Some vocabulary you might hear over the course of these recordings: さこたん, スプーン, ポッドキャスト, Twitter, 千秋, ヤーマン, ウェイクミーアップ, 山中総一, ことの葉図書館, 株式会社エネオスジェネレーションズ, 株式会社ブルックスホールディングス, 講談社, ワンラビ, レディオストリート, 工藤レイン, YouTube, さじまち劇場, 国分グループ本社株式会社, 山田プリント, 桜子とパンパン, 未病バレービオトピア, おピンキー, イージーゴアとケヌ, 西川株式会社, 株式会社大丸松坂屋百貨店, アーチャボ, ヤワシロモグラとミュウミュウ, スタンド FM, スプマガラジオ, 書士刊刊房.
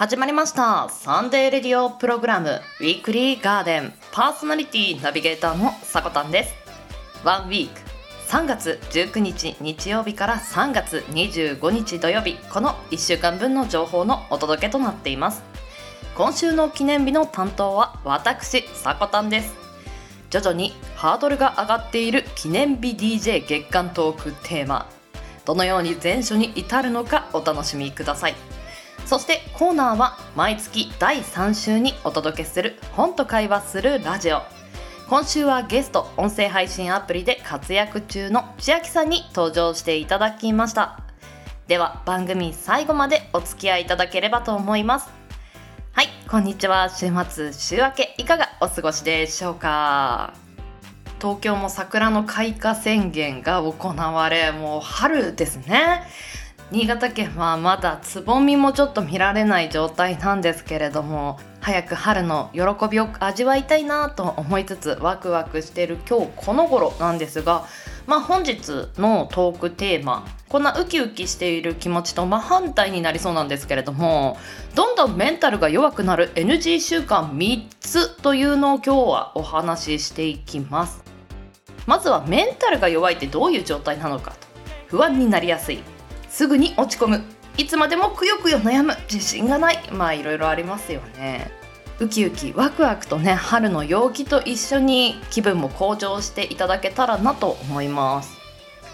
始まりましたサンデーレディオプログラムウィークリーガーデン、パーソナリティナビゲーターのさこたんです。ワンウィーク3月19日日曜日から3月25日土曜日、この1週間分の情報のお届けとなっています。今週の記念日の担当は私さこたんです。徐々にハードルが上がっている記念日 DJ 月間トークテーマ、どのように全書に至るのかお楽しみください。そしてコーナーは毎月第3週にお届けする本と会話するラジオ。今週はゲスト、音声配信アプリで活躍中の千秋さんに登場していただきました。では番組最後までお付き合いいただければと思います。はい、こんにちは。週末週明けいかがお過ごしでしょうか。東京も桜の開花宣言が行われ、もう春ですね。新潟県はまだつぼみもちょっと見られない状態なんですけれども、早く春の喜びを味わいたいなと思いつつワクワクしている今日この頃なんですが、本日のトークテーマ、こんなウキウキしている気持ちと真反対になりそうなんですけれども、どんどんメンタルが弱くなる NG 習慣3つというのを今日はお話ししていきます。まずはメンタルが弱いってどういう状態なのかと。不安になりやすい、すぐに落ち込む、いつまでもくよくよ悩む、自信がない、いろいろありますよね。ウキウキワクワクとね、春の陽気と一緒に気分も向上していただけたらなと思います。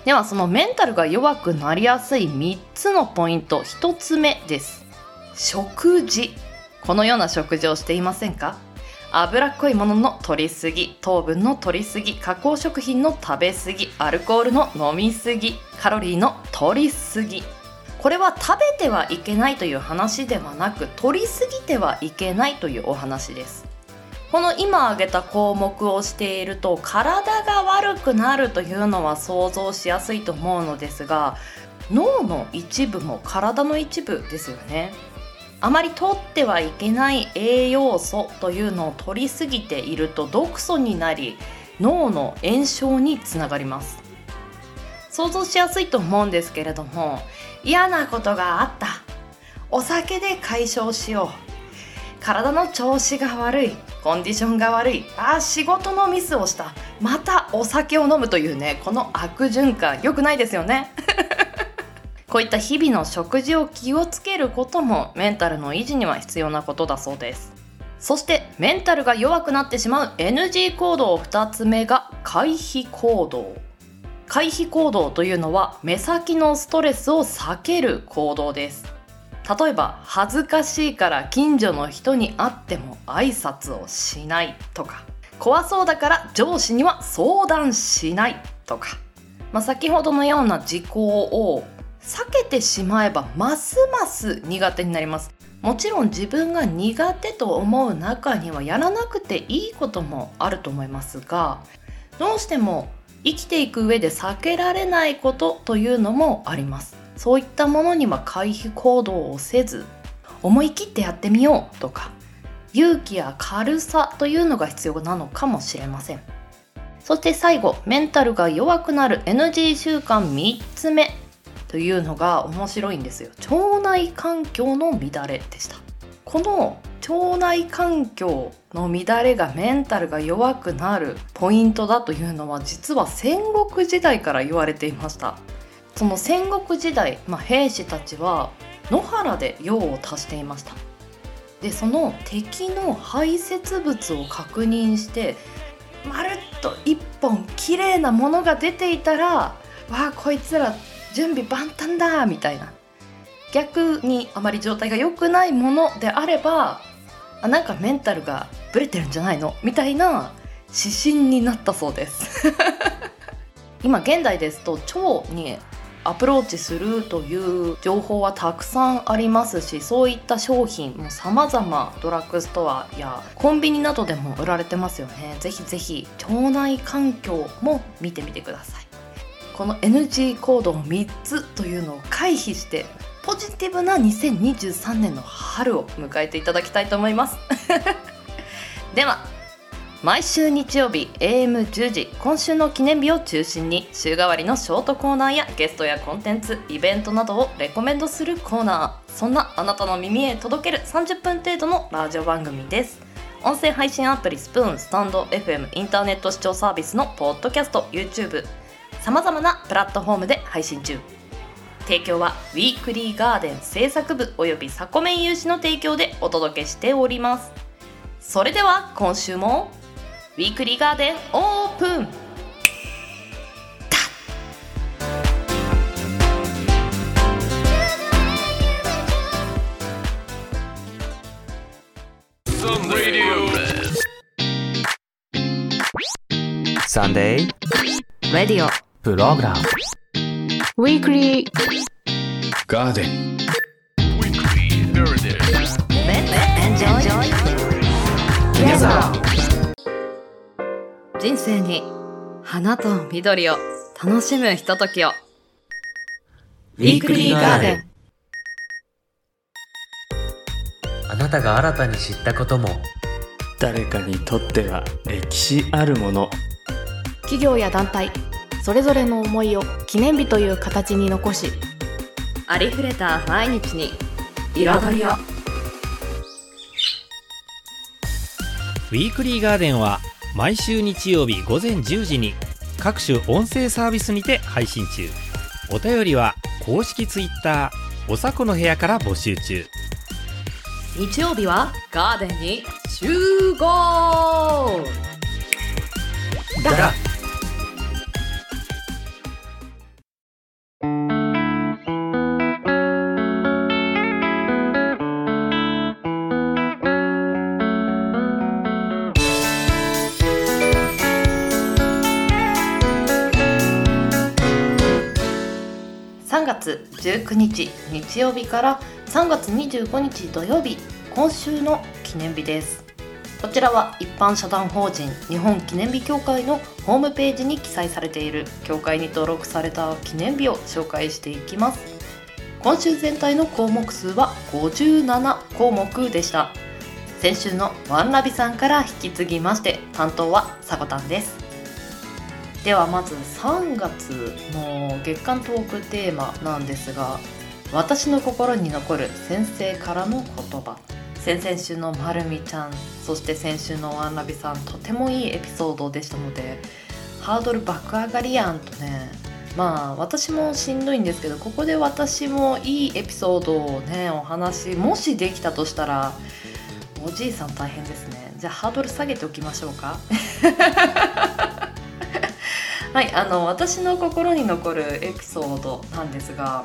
ではそのメンタルが弱くなりやすい3つのポイント、1つ目です。食事。このような食事をしていませんか。脂っこいものの摂りすぎ、糖分の摂りすぎ、加工食品の食べすぎ、アルコールの飲みすぎ、カロリーの摂りすぎ。これは食べてはいけないという話ではなく、摂りすぎてはいけないというお話です。この今挙げた項目をしていると体が悪くなるというのは想像しやすいと思うのですが、脳の一部も体の一部ですよね。あまり摂ってはいけない栄養素というのを摂りすぎていると毒素になり、脳の炎症につながります。想像しやすいと思うんですけれども、嫌なことがあった、お酒で解消しよう、体の調子が悪い、コンディションが悪い、仕事のミスをした、またお酒を飲むというね、この悪循環良くないですよねこういった日々の食事を気をつけることもメンタルの維持には必要なことだそうです。そしてメンタルが弱くなってしまう NG 行動、2つ目が回避行動。回避行動というのは目先のストレスを避ける行動です。例えば恥ずかしいから近所の人に会っても挨拶をしないとか、怖そうだから上司には相談しないとか、先ほどのような事項を避けてしまえばますます苦手になります。もちろん自分が苦手と思う中にはやらなくていいこともあると思いますが、どうしても生きていく上で避けられないことというのもあります。そういったものには回避行動をせず、思い切ってやってみようとか、勇気や軽さというのが必要なのかもしれません。そして最後、メンタルが弱くなる NG 習慣3つ目というのが面白いんですよ。腸内環境の乱れでした。この腸内環境の乱れがメンタルが弱くなるポイントだというのは、実は戦国時代から言われていました。その戦国時代、兵士たちは野原で用を足していました。で、その敵の排泄物を確認して、まるっと一本綺麗なものが出ていたら、こいつら準備万端だみたいな、逆にあまり状態が良くないものであれば、なんかメンタルがブレてるんじゃないのみたいな指針になったそうです今現代ですと腸にアプローチするという情報はたくさんありますし、そういった商品も様々ドラッグストアやコンビニなどでも売られてますよね。ぜひぜひ腸内環境も見てみてください。この NG 行動3つというのを回避してポジティブな2023年の春を迎えていただきたいと思いますでは毎週日曜日 AM10 時、今週の記念日を中心に週替わりのショートコーナーやゲストやコンテンツ、イベントなどをレコメンドするコーナー、そんなあなたの耳へ届ける30分程度のラジオ番組です。音声配信アプリスプーン、スタンド FM、インターネット視聴サービスのポッドキャスト、YouTube、様々なプラットフォームで配信中。提供はウィークリーガーデン制作部およびサコメン有志の提供でお届けしております。それでは今週もウィークリーガーデンオープン。サンデーレディオプログラムウィークリーガーデン。人生に花と緑を楽しむひとときを。ウィークリーガーデン。あなたが新たに知ったことも、誰かにとっては歴史あるもの。企業や団体、それぞれの思いを記念日という形に残し、ありふれた毎日に彩りを。ウィークリーガーデンは毎週日曜日午前10時に各種音声サービスにて配信中。お便りは公式 Twitter おさこの部屋から募集中。日曜日はガーデンに集合だ。3月19日日曜日から3月25日土曜日、今週の記念日です。こちらは一般社団法人日本記念日協会のホームページに記載されている協会に登録された記念日を紹介していきます。今週全体の項目数は57項目でした。先週のワンラビさんから引き継ぎまして、担当はさこたんです。ではまず3月の月間トークテーマなんですが、私の心に残る先生からの言葉。先々週のまるみちゃん、そして先週のワンラビさん、とてもいいエピソードでしたので、ハードル爆上がりやんとね、まあ私もしんどいんですけど、ここで私もいいエピソードをね、お話もしできたとしたら、おじいさん大変ですね。じゃあハードル下げておきましょうか。はい、私の心に残るエピソードなんですが、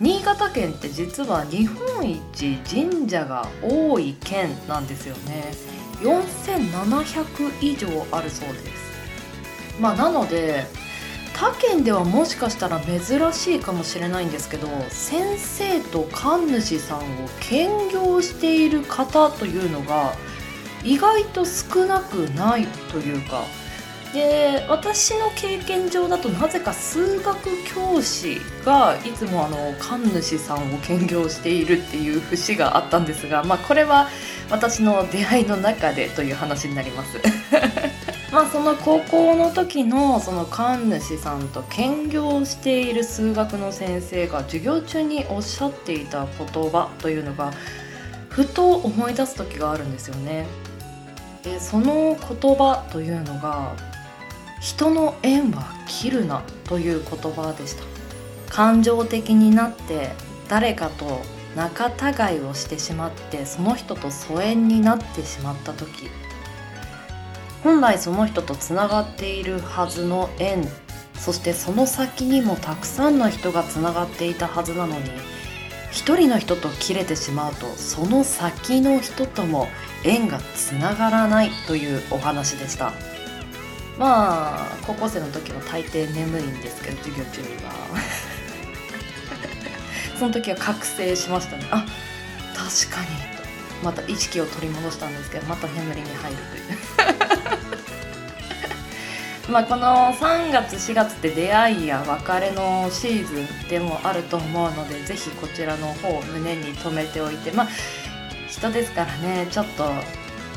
新潟県って実は日本一神社が多い県なんですよね。4700以上あるそうです。まあなので他県ではもしかしたら珍しいかもしれないんですけど、先生と神主さんを兼業している方というのが意外と少なくないというか、で私の経験上だと、なぜか数学教師がいつも神主さんを兼業しているっていう節があったんですが、まあ、これは私の出会いの中でという話になります。まあその高校の時のその神主さんと兼業している数学の先生が授業中におっしゃっていた言葉というのがふと思い出す時があるんですよね。でその言葉というのが、人の縁は切るなという言葉でした。感情的になって誰かと仲違いをしてしまって、その人と疎遠になってしまった時、本来その人とつながっているはずの縁、そしてその先にもたくさんの人がつながっていたはずなのに、一人の人と切れてしまうと、その先の人とも縁がつながらないというお話でした。まあ高校生の時は大抵眠いんですけど、授業中にはその時は覚醒しましたね。あ、確かにと、また意識を取り戻したんですけど、また眠りに入るというまあこの3月4月って出会いや別れのシーズンでもあると思うので、ぜひこちらの方を胸に留めておいて、まあ人ですからね、ちょっと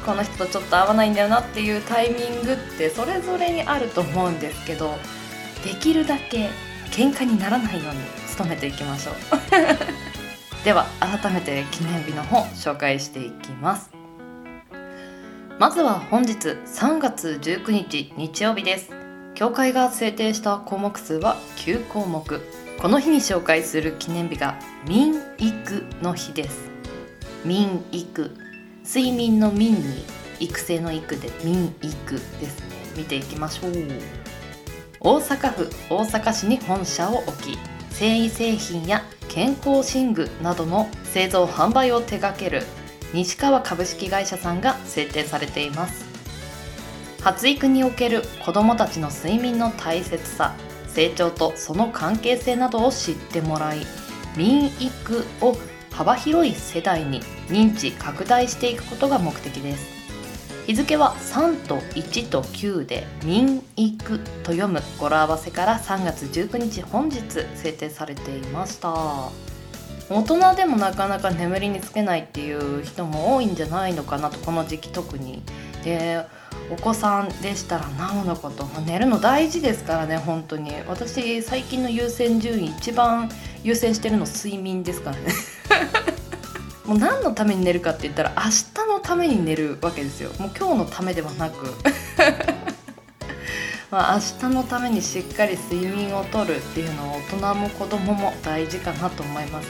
この人とちょっと合わないんだよなっていうタイミングってそれぞれにあると思うんですけど、できるだけ喧嘩にならないように努めていきましょうでは改めて記念日の方紹介していきます。まずは本日3月19日日曜日です。協会が制定した項目数は9項目。この日に紹介する記念日が民育の日です。民育、睡眠の民に育成の育で民育ですね。見ていきましょう。大阪府大阪市に本社を置き、繊維製品や健康寝具などの製造販売を手掛ける西川株式会社さんが制定されています。発育における子どもたちの睡眠の大切さ、成長とその関係性などを知ってもらい、民育を幅広い世代に認知拡大していくことが目的です。日付は3と1と9で民育と読む語呂合わせから3月19日本日制定されていました。大人でもなかなか眠りにつけないっていう人も多いんじゃないのかなと、この時期特に。でお子さんでしたらなおのこと、寝るの大事ですからね。本当に私最近の優先順位、一番優先してるの睡眠ですからねもう何のために寝るかって言ったら明日のために寝るわけですよ。もう今日のためではなくまあ明日のためにしっかり睡眠をとるっていうのは大人も子供も大事かなと思います。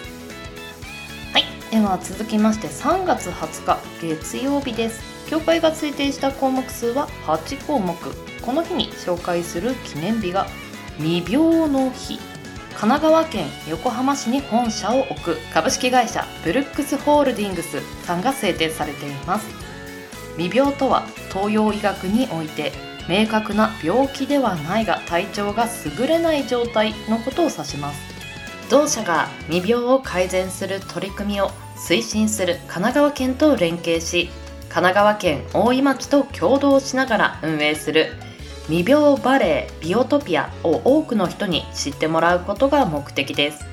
はい、では続きまして3月20日月曜日です。協会が制定した項目数は8項目。この日に紹介する記念日が未病の日。神奈川県横浜市に本社を置く株式会社ブルックスホールディングスさんが制定されています。未病とは東洋医学において明確な病気ではないが体調が優れない状態のことを指します。同社が未病を改善する取り組みを推進する神奈川県と連携し、神奈川県大井町と共同しながら運営する未病バレービオトピアを多くの人に知ってもらうことが目的です。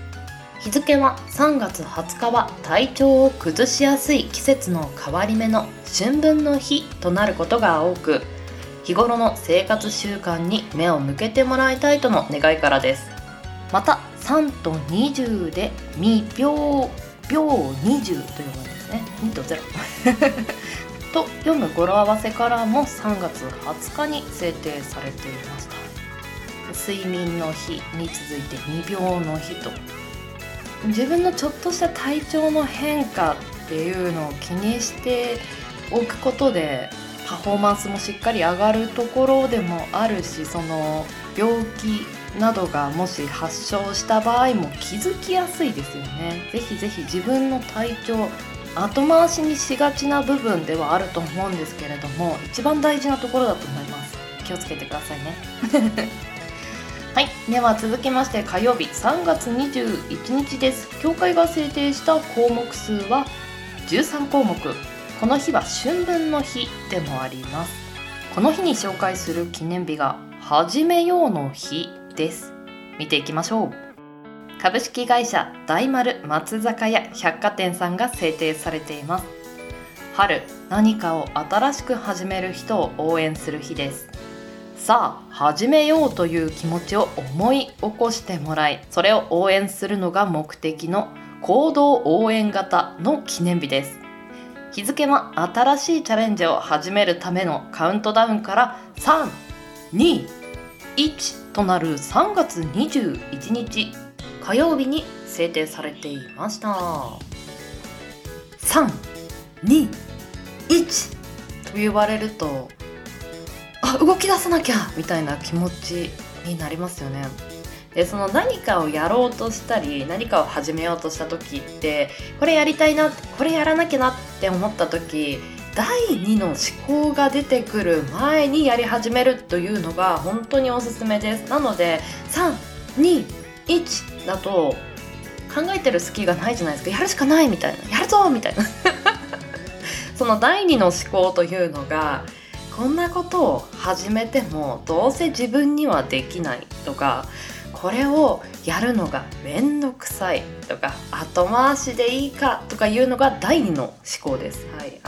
日付は3月20日は体調を崩しやすい季節の変わり目の春分の日となることが多く、日頃の生活習慣に目を向けてもらいたいとの願いからです。また3と20で未病20というものですね。2と0と読む語呂合わせからも3月20日に制定されていました。睡眠の日に続いて未病の日と、自分のちょっとした体調の変化っていうのを気にしておくことでパフォーマンスもしっかり上がるところでもあるし、その病気などがもし発症した場合も気づきやすいですよね。ぜひぜひ自分の体調後回しにしがちな部分ではあると思うんですけれども、一番大事なところだと思います。気をつけてくださいねはい、では続きまして火曜日3月21日です。協会が制定した項目数は13項目。この日は春分の日でもあります。この日に紹介する記念日が始めようの日です。見ていきましょう。株式会社大丸松坂屋百貨店さんが制定されています。春、何かを新しく始める人を応援する日です。さあ始めようという気持ちを思い起こしてもらい、それを応援するのが目的の行動応援型の記念日です。日付は新しいチャレンジを始めるためのカウントダウンから3、2、1となる3月21日火曜日に制定されていました。3、2、1と言われると、あ、動き出さなきゃみたいな気持ちになりますよね。で、その何かをやろうとしたり何かを始めようとした時って、これやりたいな、これやらなきゃなって思った時、第2の思考が出てくる前にやり始めるというのが本当におすすめです。なので3、2、1だと考えてる隙がないじゃないですか。やるしかないみたいな、やるぞみたいなその第2の思考というのが、こんなことを始めてもどうせ自分にはできないとか、これをやるのがめんどくさいとか、後回しでいいかとかいうのが第2の思考です、はい、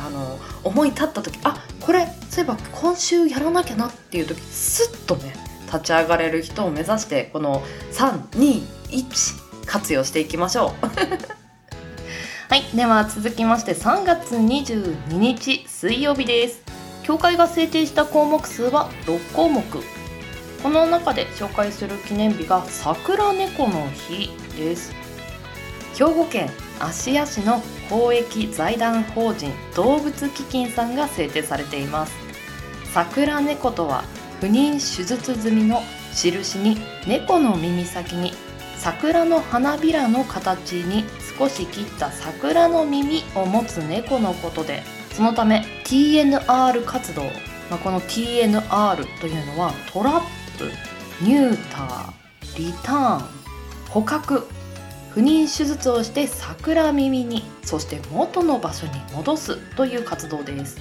思い立った時、あ、これそういえば今週やらなきゃなっていう時、スッとね立ち上がれる人を目指して、この3、2、1活用していきましょうはい、では続きまして3月22日水曜日です。協会が制定した項目数は6項目。この中で紹介する記念日が桜猫の日です。兵庫県芦屋市の公益財団法人動物基金さんが制定されています。桜猫とは不妊手術済みの印に猫の耳先に桜の花びらの形に少し切った桜の耳を持つ猫のことで、そのため TNR 活動、この TNR というのはトラップ、ニューター、リターン、捕獲、不妊手術をして桜耳に、そして元の場所に戻すという活動です。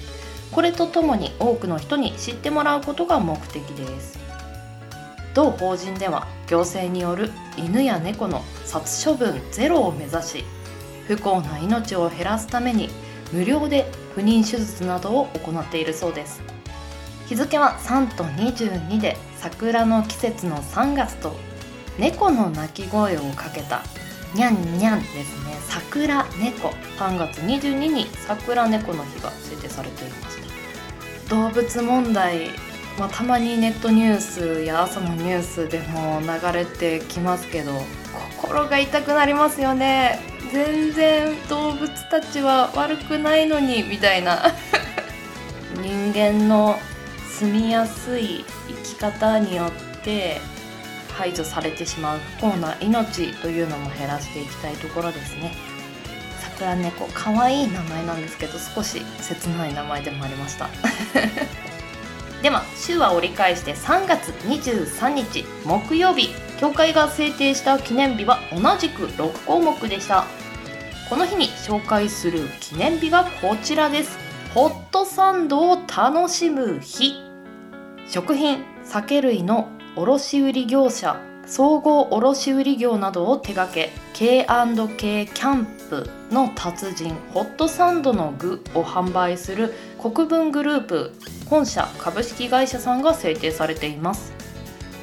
これとともに多くの人に知ってもらうことが目的です。同法人では行政による犬や猫の殺処分ゼロを目指し、不幸な命を減らすために無料で不妊手術などを行っているそうです。日付は3と22で桜の季節の3月と、猫の鳴き声をかけたにゃんにゃんですね、桜猫。3月22日に桜猫の日が制定されていました。動物問題、たまにネットニュースや朝のニュースでも流れてきますけど、心が痛くなりますよね。全然動物たちは悪くないのにみたいな人間の住みやすい生き方によって排除されてしまう不幸な命というのも減らしていきたいところですね。桜猫、かわいい名前なんですけど、少し切ない名前でもありましたでは週は折り返して3月23日木曜日、協会が制定した記念日は同じく6項目でした。この日に紹介する記念日がこちらです。ホットサンドを楽しむ日。食品・酒類の卸売業者、総合卸売業などを手掛け K&K キャンプの達人ホットサンドの具を販売する国分グループ本社株式会社さんが制定されています。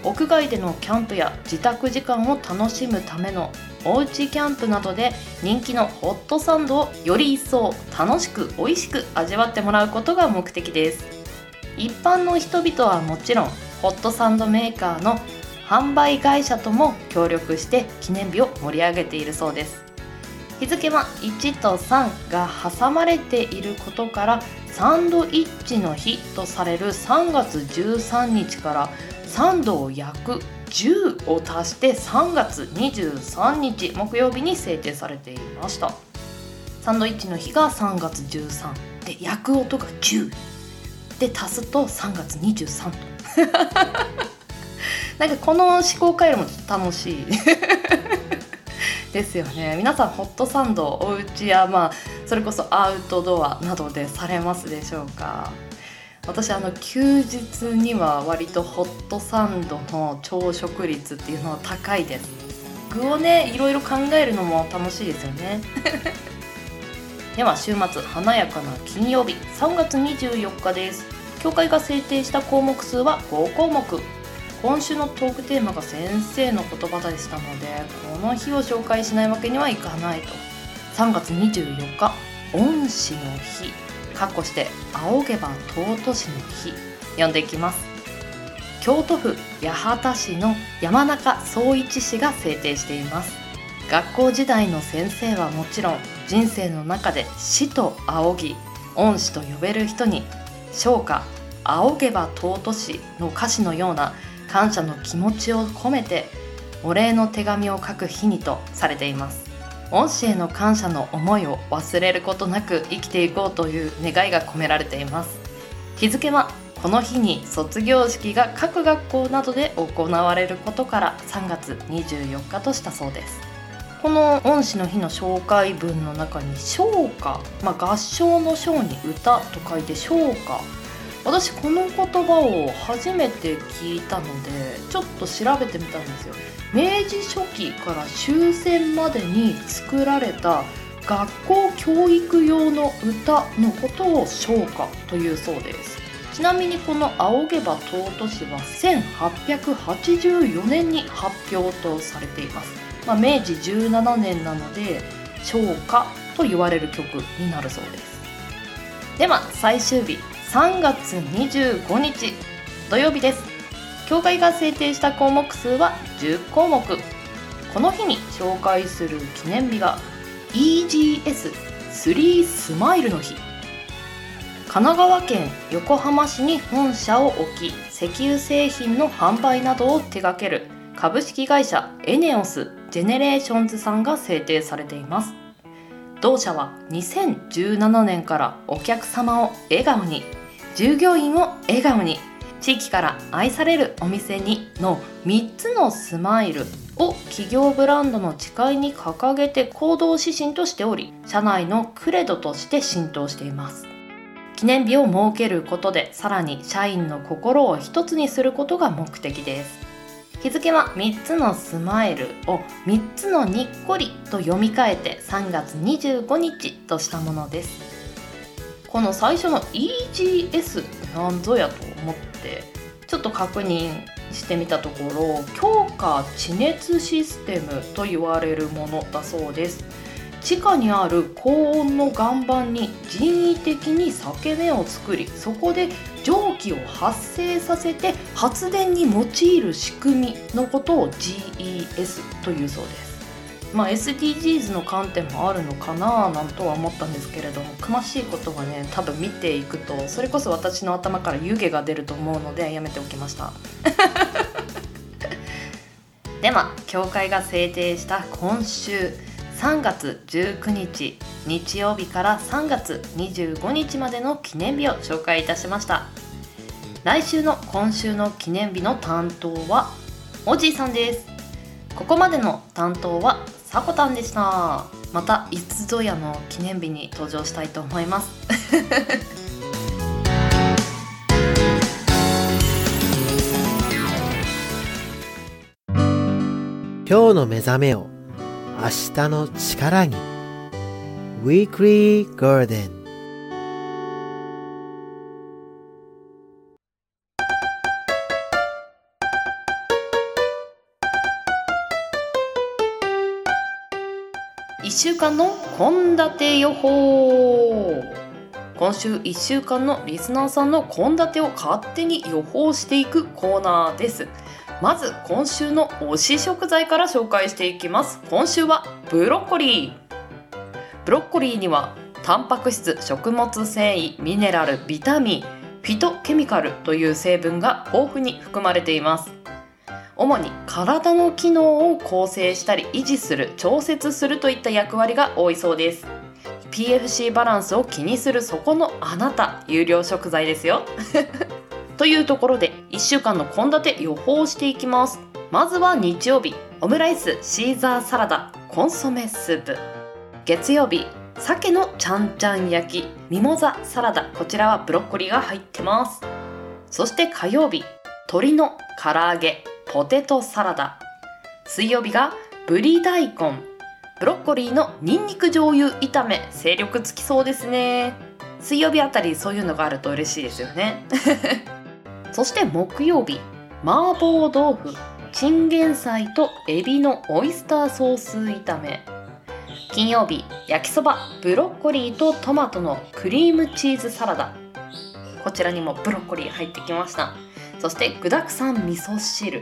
屋外でのキャンプや自宅時間を楽しむためのおうちキャンプなどで人気のホットサンドをより一層楽しく美味しく味わってもらうことが目的です。一般の人々はもちろん、ホットサンドメーカーの販売会社とも協力して記念日を盛り上げているそうです。日付は1と3が挟まれていることから、サンドイッチの日とされる3月13日からサンドを焼く10を足して3月23日木曜日に制定されていました。サンドイッチの日が3月13で、焼く音が10で足すと3月23とこの思考回路もちょっと楽しいですよね。皆さんホットサンドおうちや、それこそアウトドアなどでされますでしょうか。私休日には割とホットサンドの朝食率っていうのは高いです。具をいろいろ考えるのも楽しいですよねでは週末華やかな金曜日、3月24日です。協会が制定した項目数は5項目。今週のトークテーマが先生の言葉でしたので、この日を紹介しないわけにはいかないと。3月24日、恩師の日、かっこして仰げば尊しの日、読んでいきます。京都府八幡市の山中総一氏が制定しています。学校時代の先生はもちろん、人生の中で師と仰ぎ、恩師と呼べる人に、唱歌、仰げば尊しの歌詞のような感謝の気持ちを込めてお礼の手紙を書く日にとされています。恩師への感謝の思いを忘れることなく生きていこうという願いが込められています。日付はこの日に卒業式が各学校などで行われることから3月24日としたそうです。この恩師の日の紹介文の中に唱歌、合唱の唱に歌と書いて唱歌、私この言葉を初めて聞いたのでちょっと調べてみたんですよ。明治初期から終戦までに作られた学校教育用の歌のことを唱歌というそうです。ちなみにこの仰げば尊しは1884年に発表とされています。明治17年なので、唱歌と言われる曲になるそうです。では最終日、3月25日土曜日です。協会が制定した項目数は10項目。この日に紹介する記念日が EGS3 スマイルの日。神奈川県横浜市に本社を置き、石油製品の販売などを手掛ける株式会社エネオスジェネレーションズさんが制定されています。同社は2017年からお客様を笑顔に、従業員を笑顔に、地域から愛されるお店にの3つのスマイルを企業ブランドの誓いに掲げて行動指針としており、社内のクレドとして浸透しています。記念日を設けることで、さらに社員の心を一つにすることが目的です。日付は3つのスマイルを3つのにっこりと読み替えて3月25日としたものです。この最初の EGS なんぞやと思ってちょっと確認してみたところ、強化地熱システムと言われるものだそうです。地下にある高温の岩盤に人為的に裂け目を作り、そこで蒸気を発生させて発電に用いる仕組みのことを GES というそうです。SDGs の観点もあるのかななんとは思ったんですけれども、詳しいことはね、多分見ていくとそれこそ私の頭から湯気が出ると思うのでやめておきましたでは協会が制定した今週3月19日日曜日から3月25日までの記念日を紹介いたしました。来週の今週の記念日の担当はおじいさんです。ここまでの担当はさこたんでした。またいつぞやの記念日に登場したいと思います今日の目覚めを明日の力に、 Weekly Garden。 1週間の献立予報。今週1週間のリスナーさんの献立を勝手に予報していくコーナーです。まず今週の推し食材から紹介していきます。今週はブロッコリー。ブロッコリーにはタンパク質、食物繊維、ミネラル、ビタミン、フィトケミカルという成分が豊富に含まれています。主に体の機能を構成したり維持する、調節するといった役割が多いそうです。PFC バランスを気にするそこのあなた、優良食材ですよというところで1週間の献立予報をしていきます。まずは日曜日、オムライス、シーザーサラダ、コンソメスープ。月曜日、鮭のちゃんちゃん焼き、ミモザサラダ、こちらはブロッコリーが入ってます。そして火曜日、鶏の唐揚げ、ポテトサラダ。水曜日がブリ大根、ブロッコリーのニンニク醤油炒め、精力つきそうですね。水曜日あたりそういうのがあると嬉しいですよねそして木曜日、麻婆豆腐、チンゲン菜とエビのオイスターソース炒め。金曜日、焼きそば、ブロッコリーとトマトのクリームチーズサラダ。こちらにもブロッコリー入ってきました。そして具だくさん味噌汁。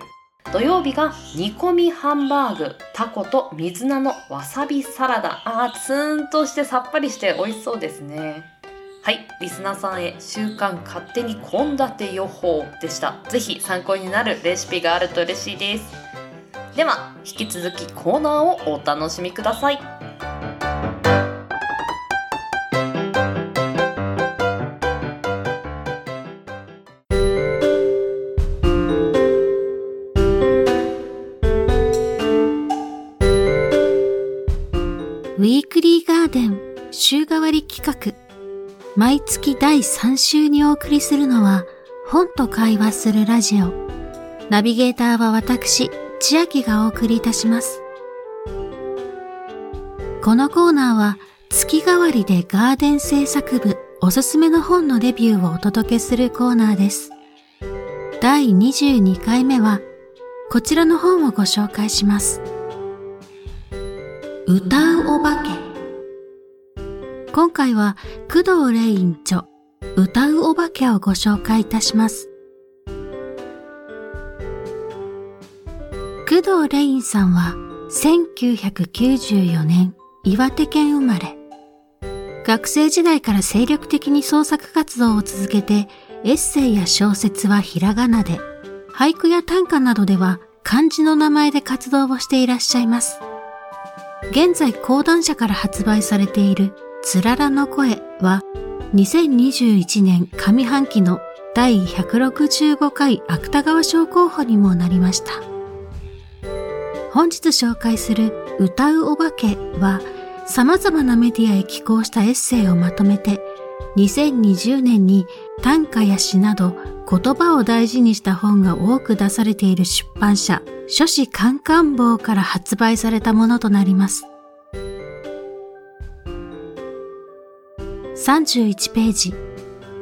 土曜日が煮込みハンバーグ、タコと水菜のわさびサラダ。ツーンとしてさっぱりして美味しそうですね。はい、リスナーさんへ週刊勝手に献立予報でした。ぜひ参考になるレシピがあると嬉しいです。では引き続きコーナーをお楽しみください。ウィークリーガーデン週替わり企画。毎月第3週にお送りするのは本と会話するラジオ。ナビゲーターは私、千秋がお送りいたします。このコーナーは月替わりでガーデン制作部おすすめの本のレビューをお届けするコーナーです。第22回目はこちらの本をご紹介します。歌うお化け。今回は工藤レイン著歌うおばけをご紹介いたします。工藤レインさんは1994年岩手県生まれ。学生時代から精力的に創作活動を続けて、エッセイや小説はひらがなで、俳句や短歌などでは漢字の名前で活動をしていらっしゃいます。現在講談社から発売されているつららの声は2021年上半期の第165回芥川賞候補にもなりました。本日紹介する歌うおばけは様々なメディアへ寄稿したエッセイをまとめて、2020年に短歌や詩など言葉を大事にした本が多く出されている出版社書士刊刊房から発売されたものとなります。31ページ、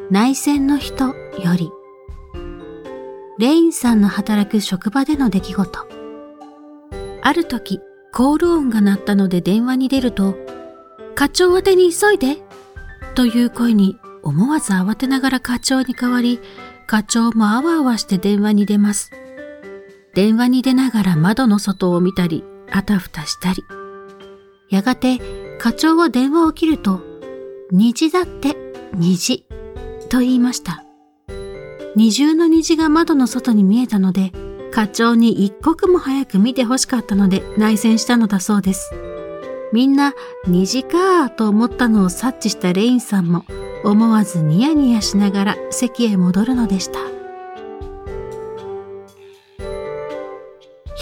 内戦の人より。レインさんの働く職場での出来事。ある時コール音が鳴ったので電話に出ると、課長宛てに急いでという声に思わず慌てながら課長に代わり、課長もあわあわして電話に出ます。電話に出ながら窓の外を見たり、あたふたしたり。やがて課長は電話を切ると、虹だって、虹と言いました。二重の虹が窓の外に見えたので、課長に一刻も早く見て欲しかったので内戦したのだそうです。みんな虹かーと思ったのを察知したレインさんも思わずニヤニヤしながら席へ戻るのでした。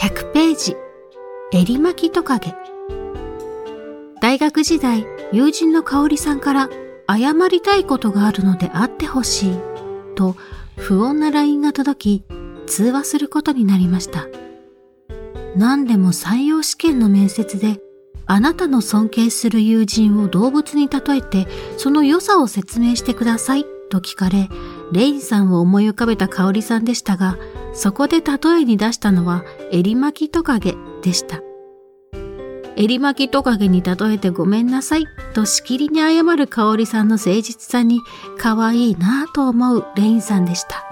100ページ、エリマキトカゲ。大学時代、友人の香織さんから謝りたいことがあるので会ってほしいと不穏な LINE が届き、通話することになりました。何でも採用試験の面接で、あなたの尊敬する友人を動物に例えて、その良さを説明してくださいと聞かれ、レインさんを思い浮かべた香織さんでしたが、そこで例えに出したのはエリマキトカゲでした。エリマキトカゲに例えてごめんなさいとしきりに謝る香織さんの誠実さに可愛いなぁと思うレインさんでした。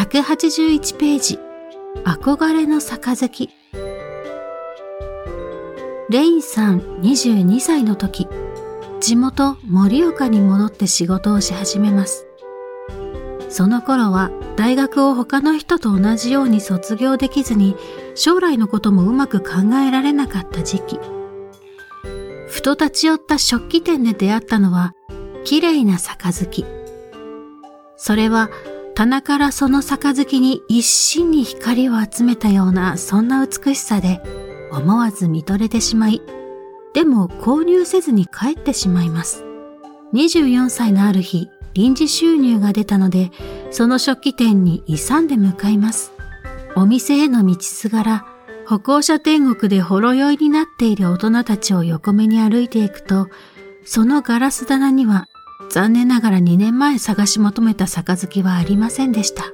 181ページ、憧れの杯。レインさん22歳の時、地元盛岡に戻って仕事をし始めます。その頃は大学を他の人と同じように卒業できずに、将来のこともうまく考えられなかった時期。ふと立ち寄った食器店で出会ったのは、綺麗な杯。それは棚からその杯に一心に光を集めたような、そんな美しさで、思わず見とれてしまい、でも購入せずに帰ってしまいます。24歳のある日、臨時収入が出たので、その食器店に勇んで向かいます。お店への道すがら、歩行者天国でほろ酔いになっている大人たちを横目に歩いていくと、そのガラス棚には、残念ながら2年前探し求めた杯はありませんでした。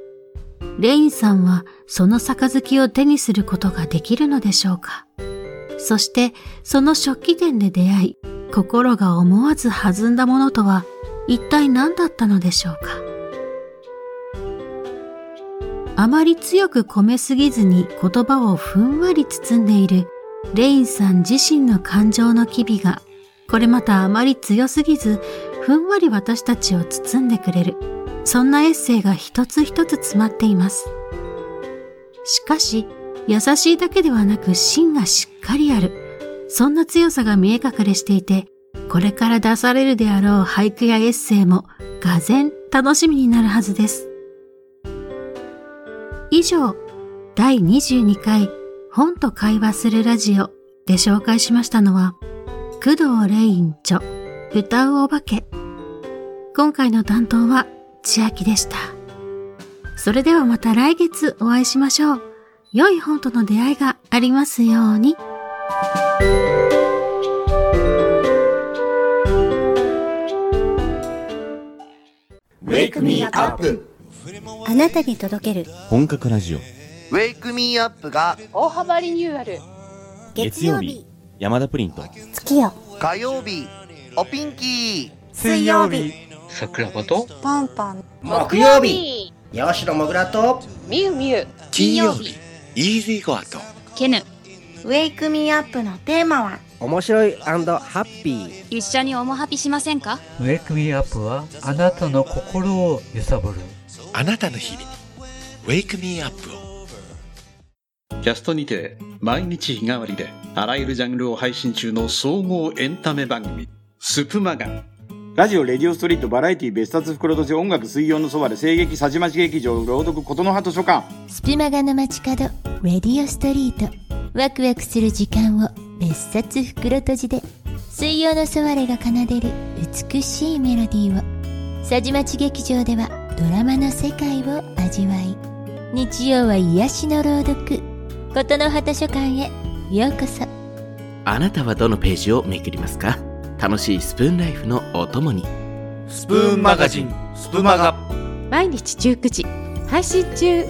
レインさんはその杯を手にすることができるのでしょうか。そしてその食器店で出会い、心が思わず弾んだものとは一体何だったのでしょうか。あまり強く込めすぎずに言葉をふんわり包んでいるレインさん自身の感情の機微が、これまたあまり強すぎず、ふんわり私たちを包んでくれる、そんなエッセイが一つ一つ詰まっています。しかし、優しいだけではなく芯がしっかりある、そんな強さが見え隠れしていて、これから出されるであろう俳句やエッセイも、がぜん楽しみになるはずです。以上、第22回本と会話するラジオで紹介しましたのは、工藤レイン著歌うおばけ。今回の担当は千秋でした。それではまた来月お会いしましょう。良い本との出会いがありますように。Wake me up。あなたに届ける本格ラジオ。Wake me up が大幅リニューアル。月曜日、山田プリント。月夜。火曜日おピンキー、水曜日桜子とパンパン、木曜日ヤワシロモグラとミュウミュウ、金曜日イージーゴアとケヌ。ウェイクミーアップのテーマは面白い&ハッピー。一緒にオモハピしませんか。ウェイクミーアップはあなたの心を揺さぶるあなたの日々、ウェイクミーアップをキャストにて毎日日替わりであらゆるジャンルを配信中の総合エンタメ番組スプマガラジオ、レディオストリート、バラエティ、別冊、袋とじ、音楽、水曜のそばで、声劇、さじまち劇場、朗読、ことの葉図書館、スピマガの街角、レディオストリート、ワクワクする時間を別冊、袋とじで、水曜のそばれが奏でる美しいメロディーを、さじまち劇場ではドラマの世界を味わい、日曜は癒しの朗読、ことの葉図書館へようこそ。あなたはどのページをめくりますか。楽しいスプーンライフのお供にスプーンマガジンスプマガ、毎日19時配信中。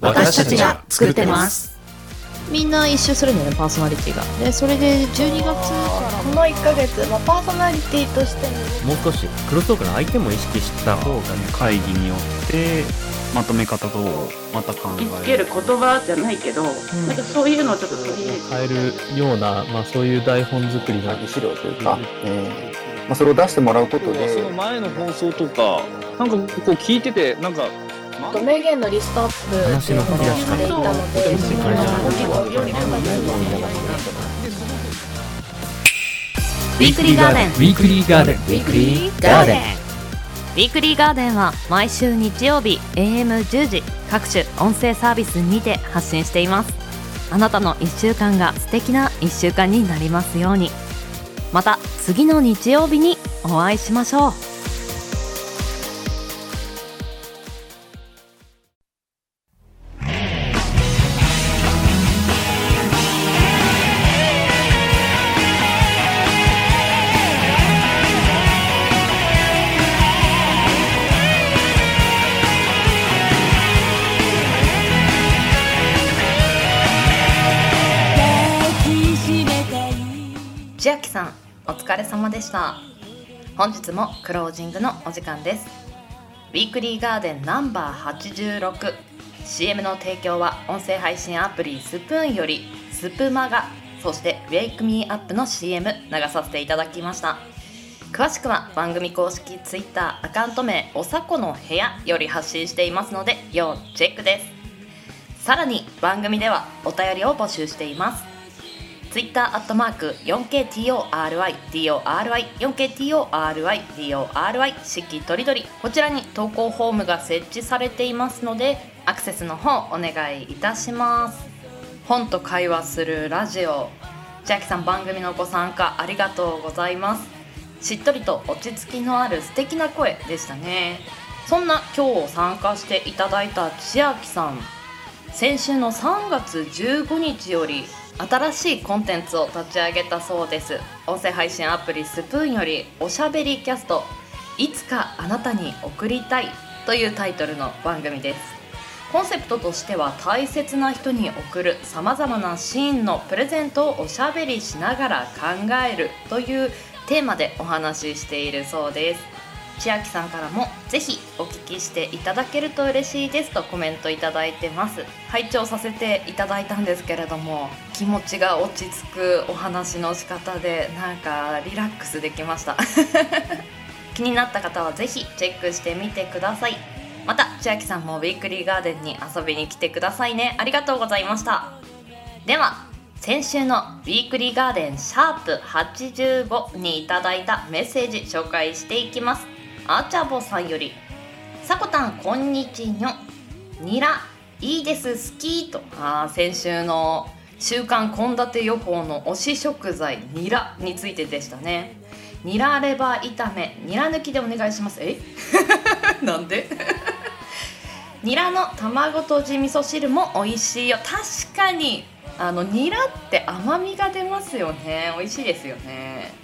私たちが作ってます。みんな一周するんだよね、パーソナリティが。でそれで12月からこの1ヶ月、まあ、パーソナリティとしてもう少しクロストークの相手も意識した方がね、会議によってまとめ方とまた考える、つける言葉じゃないけど、なんかそういうのをちょっと変えるような、まあ、そういう台本作りの資料というか、まあ、それを出してもらうことで、その前の放送とかなんかこう聞いてて、なんか名言のリストアップ話の振り出しからウィークリーガーデン、ウィークリーガーデン、ウィークリーガーデン、ウィークリーガーデンは毎週日曜日 AM10 時各種音声サービスにて発信しています。あなたの1週間が素敵な1週間になりますように。また次の日曜日にお会いしましょう。お疲れ様でした。本日もクロージングのお時間です。ウィークリーガーデンナンバー86。CM の提供は音声配信アプリスプーンよりスプマガ、そしてウェイクミーアップの CM 流させていただきました。詳しくは番組公式 Twitter アカウント名おさこの部屋より発信していますので要チェックです。さらに番組ではお便りを募集しています。Twitter @4KTORY 式とりどり、こちらに投稿フォームが設置されていますのでアクセスの方お願いいたします。本と会話するラジオ、千秋さん番組のご参加ありがとうございます。しっとりと落ち着きのある素敵な声でしたね。そんな今日参加していただいた千秋さん、先週の3月15日より新しいコンテンツを立ち上げたそうです。音声配信アプリスプーンよりおしゃべりキャスト、いつかあなたに送りたいというタイトルの番組です。コンセプトとしては大切な人に送るさまざまなシーンのプレゼントをおしゃべりしながら考えるというテーマでお話ししているそうです。千秋さんからもぜひお聞きしていただけると嬉しいですとコメントいただいてます。拝聴させていただいたんですけれども、気持ちが落ち着くお話の仕方でなんかリラックスできました気になった方はぜひチェックしてみてください。また千秋さんもウィークリーガーデンに遊びに来てくださいね。ありがとうございました。では先週のウィークリーガーデンシャープ85にいただいたメッセージ紹介していきます。アーチャボさんより、さこたんこんにちにょ、ニラいいです好きと、先週の週間献立予報の推し食材ニラについてでしたね。ニラレバー炒め、ニラ抜きでお願いします。なんでニラの卵とじ味噌汁も美味しいよ。確かにニラって甘みが出ますよね。美味しいですよね。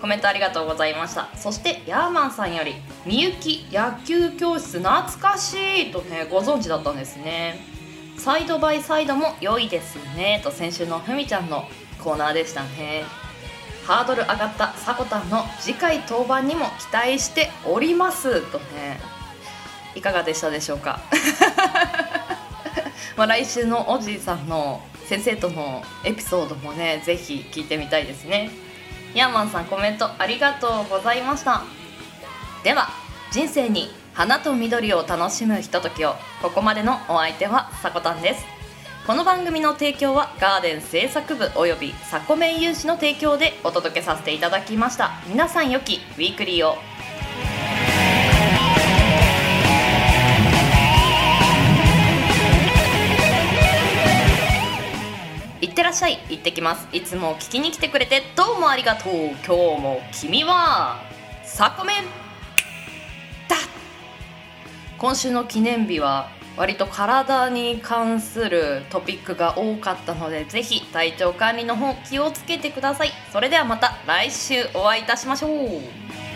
コメントありがとうございました。そしてヤーマンさんより、みゆき野球教室懐かしいとね、ご存知だったんですね。サイドバイサイドも良いですねと先週のふみちゃんのコーナーでしたね。ハードル上がったさこたんの次回登板にも期待しておりますとね。いかがでしたでしょうかまあ来週のおじいさんの先生とのエピソードもね、ぜひ聞いてみたいですね。ヤーマンさん、コメントありがとうございました。では人生に花と緑を楽しむひとときを、ここまでのお相手はさこたんです。この番組の提供はガーデン制作部およびさこめん有志の提供でお届けさせていただきました。皆さん良きウィークリーを。いってらっしゃい、いってきます。いつも聞きに来てくれてどうもありがとう。今日も君はさこめんだ。今週の記念日は割と体に関するトピックが多かったので、ぜひ体調管理の方気をつけてください。それではまた来週お会いいたしましょう。